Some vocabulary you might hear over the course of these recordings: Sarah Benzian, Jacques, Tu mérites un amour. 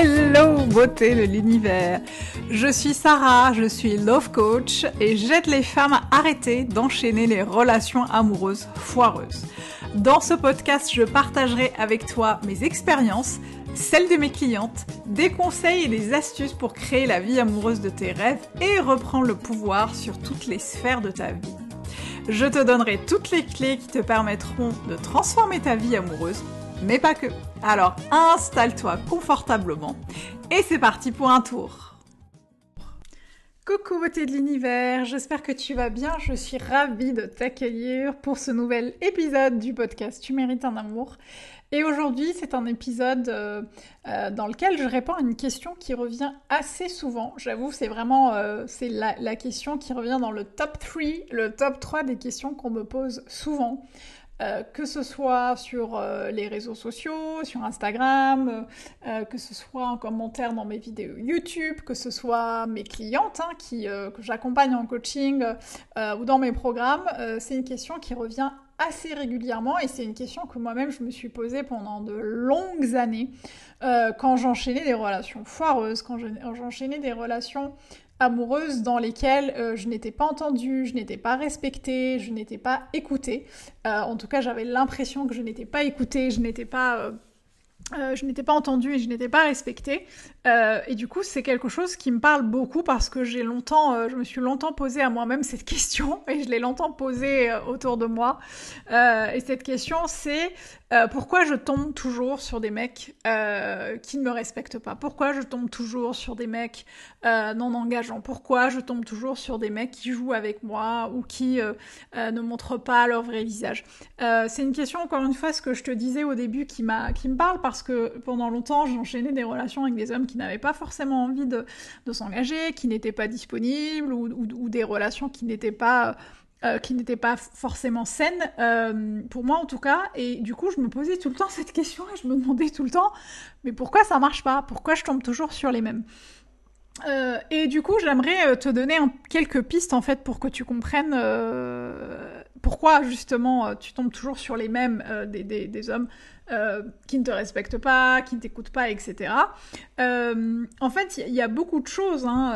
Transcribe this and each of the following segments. Hello beauté de l'univers, je suis Sarah, je suis love coach et j'aide les femmes à arrêter d'enchaîner les relations amoureuses foireuses. Dans ce podcast, je partagerai avec toi mes expériences, celles de mes clientes, des conseils et des astuces pour créer la vie amoureuse de tes rêves et reprendre le pouvoir sur toutes les sphères de ta vie. Je te donnerai toutes les clés qui te permettront de transformer ta vie amoureuse, mais pas que. Alors installe-toi confortablement et c'est parti pour un tour. Coucou beauté de l'univers, j'espère que tu vas bien, je suis ravie de t'accueillir pour ce nouvel épisode du podcast Tu mérites un amour. Et aujourd'hui c'est un épisode dans lequel je réponds à une question qui revient assez souvent, j'avoue c'est vraiment c'est la question qui revient dans le top 3, le top 3 des questions qu'on me pose souvent. Que ce soit sur les réseaux sociaux, sur Instagram, que ce soit en commentaire dans mes vidéos YouTube, que ce soit mes clientes hein, que j'accompagne en coaching ou dans mes programmes, c'est une question qui revient assez régulièrement et c'est une question que moi-même je me suis posée pendant de longues années quand j'enchaînais des relations foireuses, quand j'enchaînais des relations amoureuse dans lesquelles je n'étais pas entendue, je n'étais pas respectée, je n'étais pas écoutée. En tout cas, j'avais l'impression que je n'étais pas écoutée, je n'étais pas entendue et je n'étais pas respectée. Et du coup, c'est quelque chose qui me parle beaucoup parce que je me suis longtemps posée à moi-même cette question et je l'ai longtemps posée autour de moi. Et cette question, c'est pourquoi je tombe toujours sur des mecs qui ne me respectent pas? Pourquoi je tombe toujours sur des mecs non engageants? Pourquoi je tombe toujours sur des mecs qui jouent avec moi ou qui ne montrent pas leur vrai visage? C'est une question, encore une fois, ce que je te disais au début qui me parle parce que pendant longtemps, j'enchaînais des relations avec des hommes qui n'avaient pas forcément envie de s'engager, qui n'étaient pas disponibles ou des relations qui n'étaient pas forcément saines, pour moi en tout cas, et du coup je me posais tout le temps cette question et je me demandais tout le temps mais pourquoi ça marche pas, pourquoi je tombe toujours sur les mêmes. Et du coup j'aimerais te donner quelques pistes en fait pour que tu comprennes pourquoi justement tu tombes toujours sur les mêmes des hommes qui ne te respectent pas, qui ne t'écoutent pas, etc. En fait, il y a beaucoup de choses. Hein,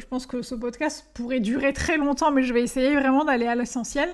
je pense que ce podcast pourrait durer très longtemps, mais je vais essayer vraiment d'aller à l'essentiel.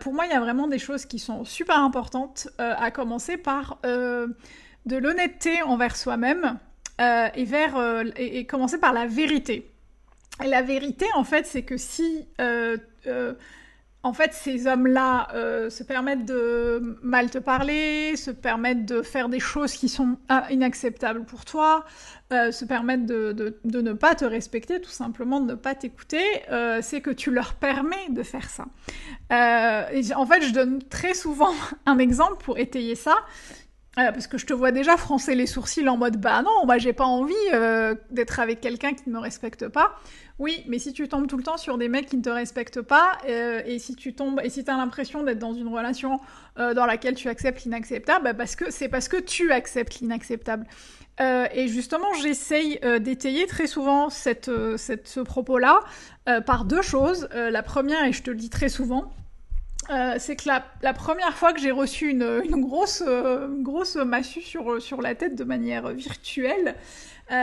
Pour moi, il y a vraiment des choses qui sont super importantes, à commencer par de l'honnêteté envers soi-même et commencer par la vérité. Et la vérité, en fait, c'est que si... en fait, ces hommes-là se permettent de mal te parler, se permettent de faire des choses qui sont inacceptables pour toi, se permettent de ne pas te respecter, tout simplement de ne pas t'écouter, c'est que tu leur permets de faire ça. Et en fait, je donne très souvent un exemple pour étayer ça, parce que je te vois déjà froncer les sourcils en mode « bah non, bah j'ai pas envie d'être avec quelqu'un qui ne me respecte pas ». Oui, mais si tu tombes tout le temps sur des mecs qui ne te respectent pas, et si t'as l'impression d'être dans une relation dans laquelle tu acceptes l'inacceptable, bah c'est parce que tu acceptes l'inacceptable. Et justement, j'essaye d'étayer très souvent ce propos-là par deux choses. La première, et je te le dis très souvent, c'est que la première fois que j'ai reçu une grosse massue sur la tête de manière virtuelle,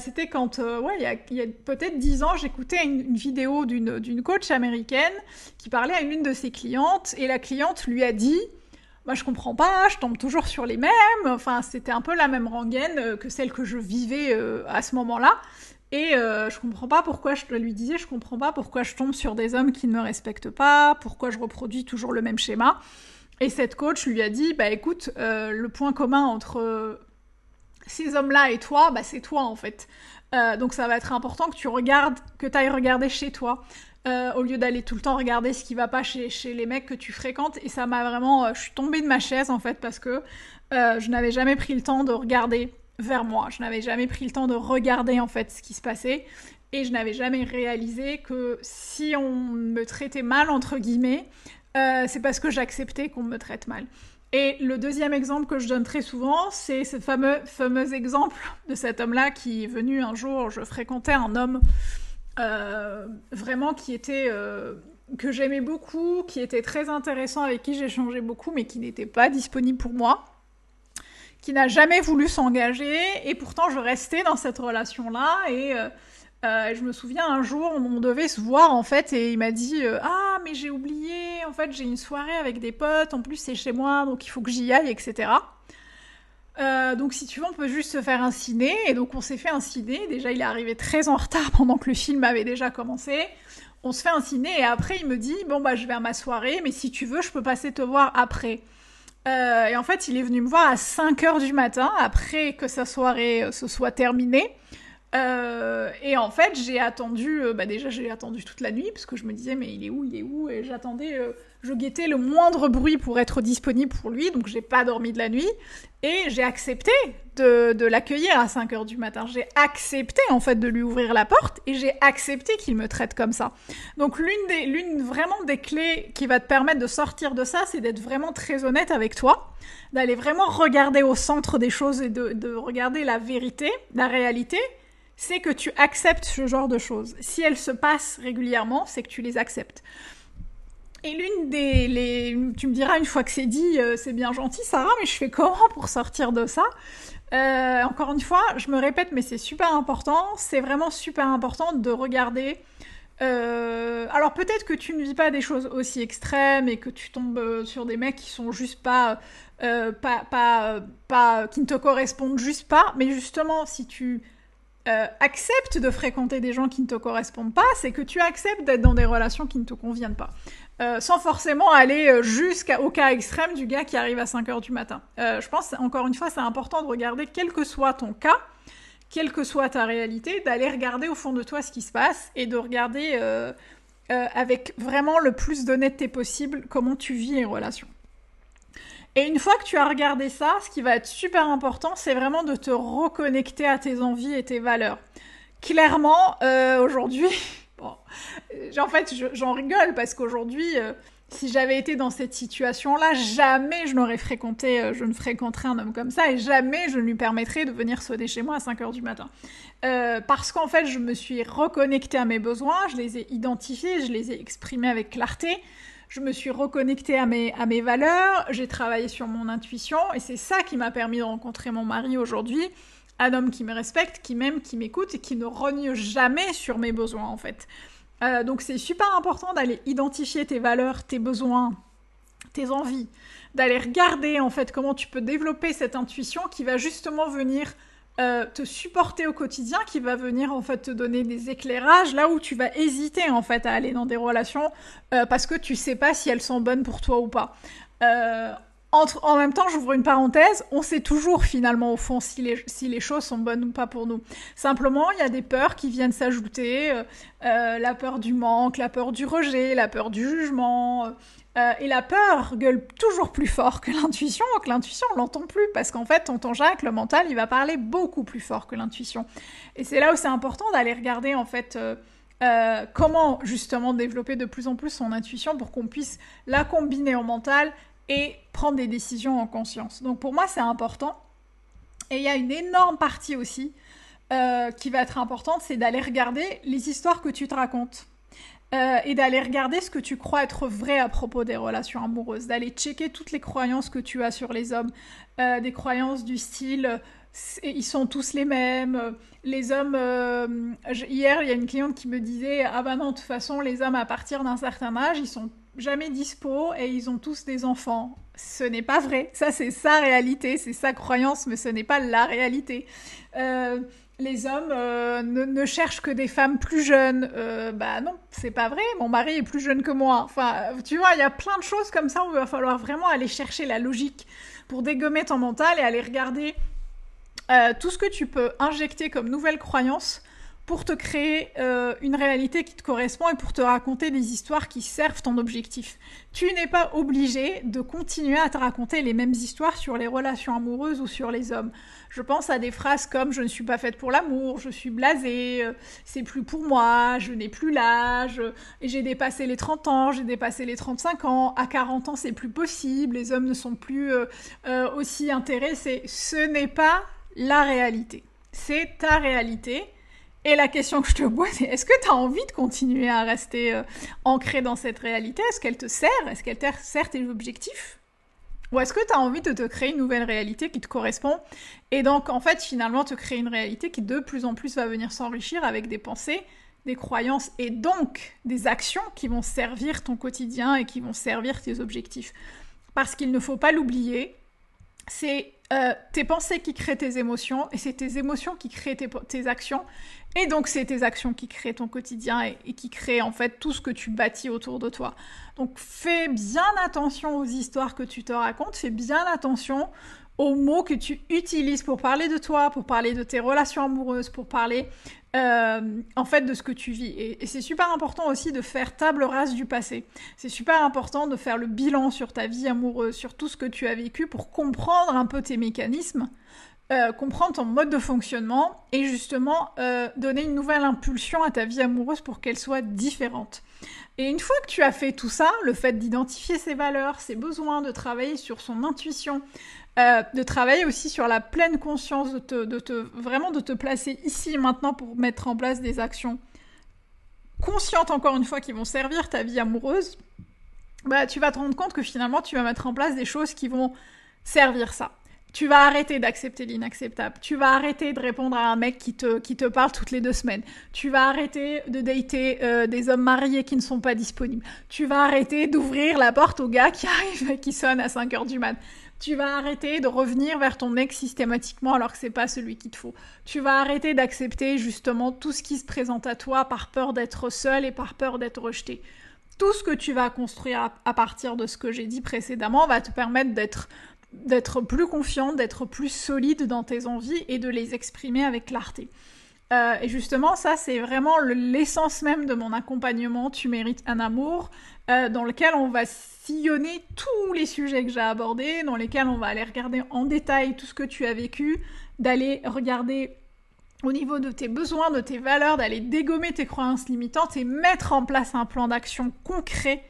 c'était quand, il y a peut-être 10 ans, j'écoutais une vidéo d'une coach américaine qui parlait à une de ses clientes, et la cliente lui a dit « Moi, je comprends pas, je tombe toujours sur les mêmes ». Enfin, c'était un peu la même rengaine que celle que je vivais à ce moment-là. Et je comprends pas pourquoi je lui disais, je comprends pas pourquoi je tombe sur des hommes qui ne me respectent pas, pourquoi je reproduis toujours le même schéma. Et cette coach lui a dit, bah écoute, le point commun entre ces hommes-là et toi, bah c'est toi en fait. Donc ça va être important que que t'ailles regarder chez toi, au lieu d'aller tout le temps regarder ce qui va pas chez les mecs que tu fréquentes. Et ça m'a vraiment, je suis tombée de ma chaise en fait parce que je n'avais jamais pris le temps de regarder vers moi. Je n'avais jamais pris le temps de regarder en fait ce qui se passait et je n'avais jamais réalisé que si on me traitait mal entre guillemets, c'est parce que j'acceptais qu'on me traite mal. Et le deuxième exemple que je donne très souvent, c'est ce fameux exemple de cet homme-là qui est venu un jour, je fréquentais un homme vraiment qui était... que j'aimais beaucoup, qui était très intéressant, avec qui j'échangeais beaucoup, mais qui n'était pas disponible pour moi. qui n'a jamais voulu s'engager, et pourtant je restais dans cette relation-là, et je me souviens un jour, on devait se voir en fait, et il m'a dit « Ah, mais j'ai oublié, en fait j'ai une soirée avec des potes, en plus c'est chez moi, donc il faut que j'y aille, etc. » donc si tu veux, on peut juste se faire un ciné, et donc on s'est fait un ciné, déjà il est arrivé très en retard pendant que le film avait déjà commencé, on se fait un ciné, et après il me dit « Bon bah je vais à ma soirée, mais si tu veux, je peux passer te voir après. » et en fait, il est venu me voir à 5h du matin, après que sa soirée se soit terminée. Et en fait, j'ai attendu... déjà, j'ai attendu toute la nuit, parce que je me disais, mais il est où? Et j'attendais... je guettais le moindre bruit pour être disponible pour lui, donc j'ai pas dormi de la nuit. Et j'ai accepté de l'accueillir à 5h du matin. J'ai accepté, en fait, de lui ouvrir la porte, et j'ai accepté qu'il me traite comme ça. Donc l'une vraiment des clés qui va te permettre de sortir de ça, c'est d'être vraiment très honnête avec toi, d'aller vraiment regarder au centre des choses et de regarder la vérité, la réalité. C'est que tu acceptes ce genre de choses. Si elles se passent régulièrement, c'est que tu les acceptes. Et tu me diras, une fois que c'est dit, c'est bien gentil, Sarah, mais je fais comment pour sortir de ça? Encore une fois, je me répète, mais c'est super important. C'est vraiment super important de regarder. Alors peut-être que tu ne vis pas des choses aussi extrêmes et que tu tombes sur des mecs qui sont juste pas qui ne te correspondent juste pas. Mais justement, si tu accepte de fréquenter des gens qui ne te correspondent pas, c'est que tu acceptes d'être dans des relations qui ne te conviennent pas. Sans forcément aller jusqu'au cas extrême du gars qui arrive à 5h du matin. Je pense, encore une fois, c'est important de regarder, quel que soit ton cas, quelle que soit ta réalité, d'aller regarder au fond de toi ce qui se passe et de regarder avec vraiment le plus d'honnêteté possible comment tu vis les relations. Et une fois que tu as regardé ça, ce qui va être super important, c'est vraiment de te reconnecter à tes envies et tes valeurs. Clairement, aujourd'hui, j'en rigole parce qu'aujourd'hui, si j'avais été dans cette situation-là, jamais je ne fréquenterais un homme comme ça et jamais je ne lui permettrais de venir sonner chez moi à 5h du matin. Parce qu'en fait, je me suis reconnectée à mes besoins, je les ai identifiés, je les ai exprimés avec clarté. Je me suis reconnectée à mes valeurs, j'ai travaillé sur mon intuition, et c'est ça qui m'a permis de rencontrer mon mari aujourd'hui, un homme qui me respecte, qui m'aime, qui m'écoute, et qui ne rogne jamais sur mes besoins, en fait. Donc c'est super important d'aller identifier tes valeurs, tes besoins, tes envies, d'aller regarder, en fait, comment tu peux développer cette intuition qui va justement venir te supporter au quotidien, qui va venir en fait te donner des éclairages là où tu vas hésiter en fait à aller dans des relations parce que tu sais pas si elles sont bonnes pour toi ou pas. En même temps, j'ouvre une parenthèse, on sait toujours finalement au fond si les choses sont bonnes ou pas pour nous. Simplement, il y a des peurs qui viennent s'ajouter, la peur du manque, la peur du rejet, la peur du jugement... et la peur gueule toujours plus fort que l'intuition. Que l'intuition, on l'entend plus, parce qu'en fait, tonton Jacques, le mental, il va parler beaucoup plus fort que l'intuition. Et c'est là où c'est important d'aller regarder, en fait, comment, justement, développer de plus en plus son intuition pour qu'on puisse la combiner au mental et prendre des décisions en conscience. Donc, pour moi, c'est important. Et il y a une énorme partie aussi qui va être importante, c'est d'aller regarder les histoires que tu te racontes. Et d'aller regarder ce que tu crois être vrai à propos des relations amoureuses, d'aller checker toutes les croyances que tu as sur les hommes, des croyances du style « ils sont tous les mêmes », les hommes... Hier, il y a une cliente qui me disait « ah ben non, de toute façon, les hommes à partir d'un certain âge, ils sont jamais dispo et ils ont tous des enfants ». Ce n'est pas vrai, ça c'est sa réalité, c'est sa croyance, mais ce n'est pas la réalité. Les hommes ne cherchent que des femmes plus jeunes. Bah non, c'est pas vrai. Mon mari est plus jeune que moi. Enfin, tu vois, il y a plein de choses comme ça où il va falloir vraiment aller chercher la logique pour dégommer ton mental et aller regarder tout ce que tu peux injecter comme nouvelle croyance pour te créer une réalité qui te correspond et pour te raconter des histoires qui servent ton objectif. Tu n'es pas obligé de continuer à te raconter les mêmes histoires sur les relations amoureuses ou sur les hommes. Je pense à des phrases comme « je ne suis pas faite pour l'amour »,« je suis blasée »,« c'est plus pour moi »,« je n'ai plus l'âge »,« j'ai dépassé les 30 ans »,« j'ai dépassé les 35 ans »,« à 40 ans c'est plus possible »,« les hommes ne sont plus aussi intéressés ». Ce n'est pas la réalité. C'est ta réalité. Et la question que je te pose, c'est est-ce que tu as envie de continuer à rester ancré dans cette réalité? Est-ce qu'elle te sert? Est-ce qu'elle te sert tes objectifs? Ou est-ce que tu as envie de te créer une nouvelle réalité qui te correspond? Et donc, en fait, finalement, te créer une réalité qui de plus en plus va venir s'enrichir avec des pensées, des croyances et donc des actions qui vont servir ton quotidien et qui vont servir tes objectifs. Parce qu'il ne faut pas l'oublier, c'est tes pensées qui créent tes émotions, et c'est tes émotions qui créent tes actions, et donc c'est tes actions qui créent ton quotidien et qui créent en fait tout ce que tu bâtis autour de toi. Donc fais bien attention aux histoires que tu te racontes, fais bien attention aux mots que tu utilises pour parler de toi, pour parler de tes relations amoureuses, pour parler en fait de ce que tu vis. Et c'est super important aussi de faire table rase du passé. C'est super important de faire le bilan sur ta vie amoureuse, sur tout ce que tu as vécu pour comprendre un peu tes mécanismes, comprendre ton mode de fonctionnement et justement donner une nouvelle impulsion à ta vie amoureuse pour qu'elle soit différente. Et une fois que tu as fait tout ça, le fait d'identifier ses valeurs, ses besoins, de travailler sur son intuition, de travailler aussi sur la pleine conscience, vraiment de te placer ici et maintenant pour mettre en place des actions conscientes, encore une fois, qui vont servir ta vie amoureuse, bah, tu vas te rendre compte que finalement, tu vas mettre en place des choses qui vont servir ça. Tu vas arrêter d'accepter l'inacceptable. Tu vas arrêter de répondre à un mec qui te parle toutes les 2 semaines. Tu vas arrêter de dater des hommes mariés qui ne sont pas disponibles. Tu vas arrêter d'ouvrir la porte aux gars qui arrivent et qui sonnent à 5h du mat. Tu vas arrêter de revenir vers ton ex systématiquement alors que c'est pas celui qu'il te faut. Tu vas arrêter d'accepter justement tout ce qui se présente à toi par peur d'être seul et par peur d'être rejeté. Tout ce que tu vas construire à partir de ce que j'ai dit précédemment va te permettre d'être plus confiante, d'être plus solide dans tes envies et de les exprimer avec clarté. Et justement, ça, c'est vraiment l'essence même de mon accompagnement « Tu mérites un amour », dans lequel on va sillonner tous les sujets que j'ai abordés, dans lesquels on va aller regarder en détail tout ce que tu as vécu, d'aller regarder au niveau de tes besoins, de tes valeurs, d'aller dégommer tes croyances limitantes et mettre en place un plan d'action concret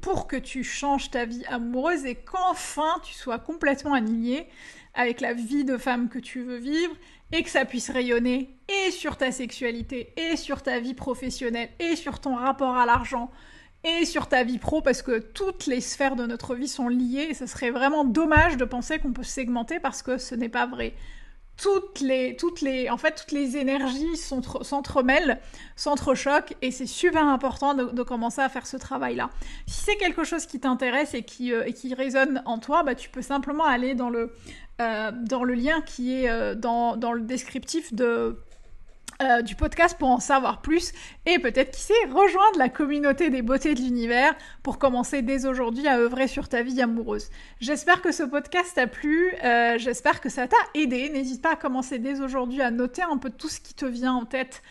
pour que tu changes ta vie amoureuse et qu'enfin tu sois complètement alignée avec la vie de femme que tu veux vivre et que ça puisse rayonner et sur ta sexualité et sur ta vie professionnelle et sur ton rapport à l'argent et sur ta vie pro, parce que toutes les sphères de notre vie sont liées et ce serait vraiment dommage de penser qu'on peut segmenter, parce que ce n'est pas vrai. Toutes les énergies s'entremêlent, s'entrechoquent, et c'est super important de commencer à faire ce travail-là. Si c'est quelque chose qui t'intéresse et qui résonne en toi, bah, tu peux simplement aller dans le lien qui est dans le descriptif du podcast pour en savoir plus, et peut-être, qui sait, rejoindre la communauté des beautés de l'univers pour commencer dès aujourd'hui à œuvrer sur ta vie amoureuse. J'espère que ce podcast t'a plu, j'espère que ça t'a aidé. N'hésite pas à commencer dès aujourd'hui à noter un peu tout ce qui te vient en tête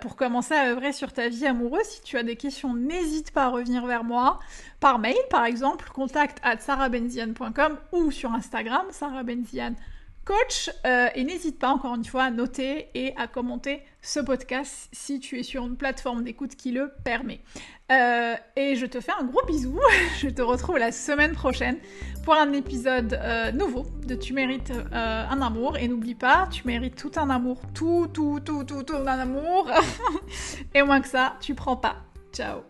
pour commencer à œuvrer sur ta vie amoureuse. Si tu as des questions, n'hésite pas à revenir vers moi par mail, par exemple, contact@sarahbenzian.com, ou sur Instagram, sarahbenzian.coach, et n'hésite pas encore une fois à noter et à commenter ce podcast si tu es sur une plateforme d'écoute qui le permet. Et je te fais un gros bisou, je te retrouve la semaine prochaine pour un épisode nouveau de Tu mérites un amour, et n'oublie pas, tu mérites tout un amour, tout un amour, et moins que ça, tu prends pas. Ciao.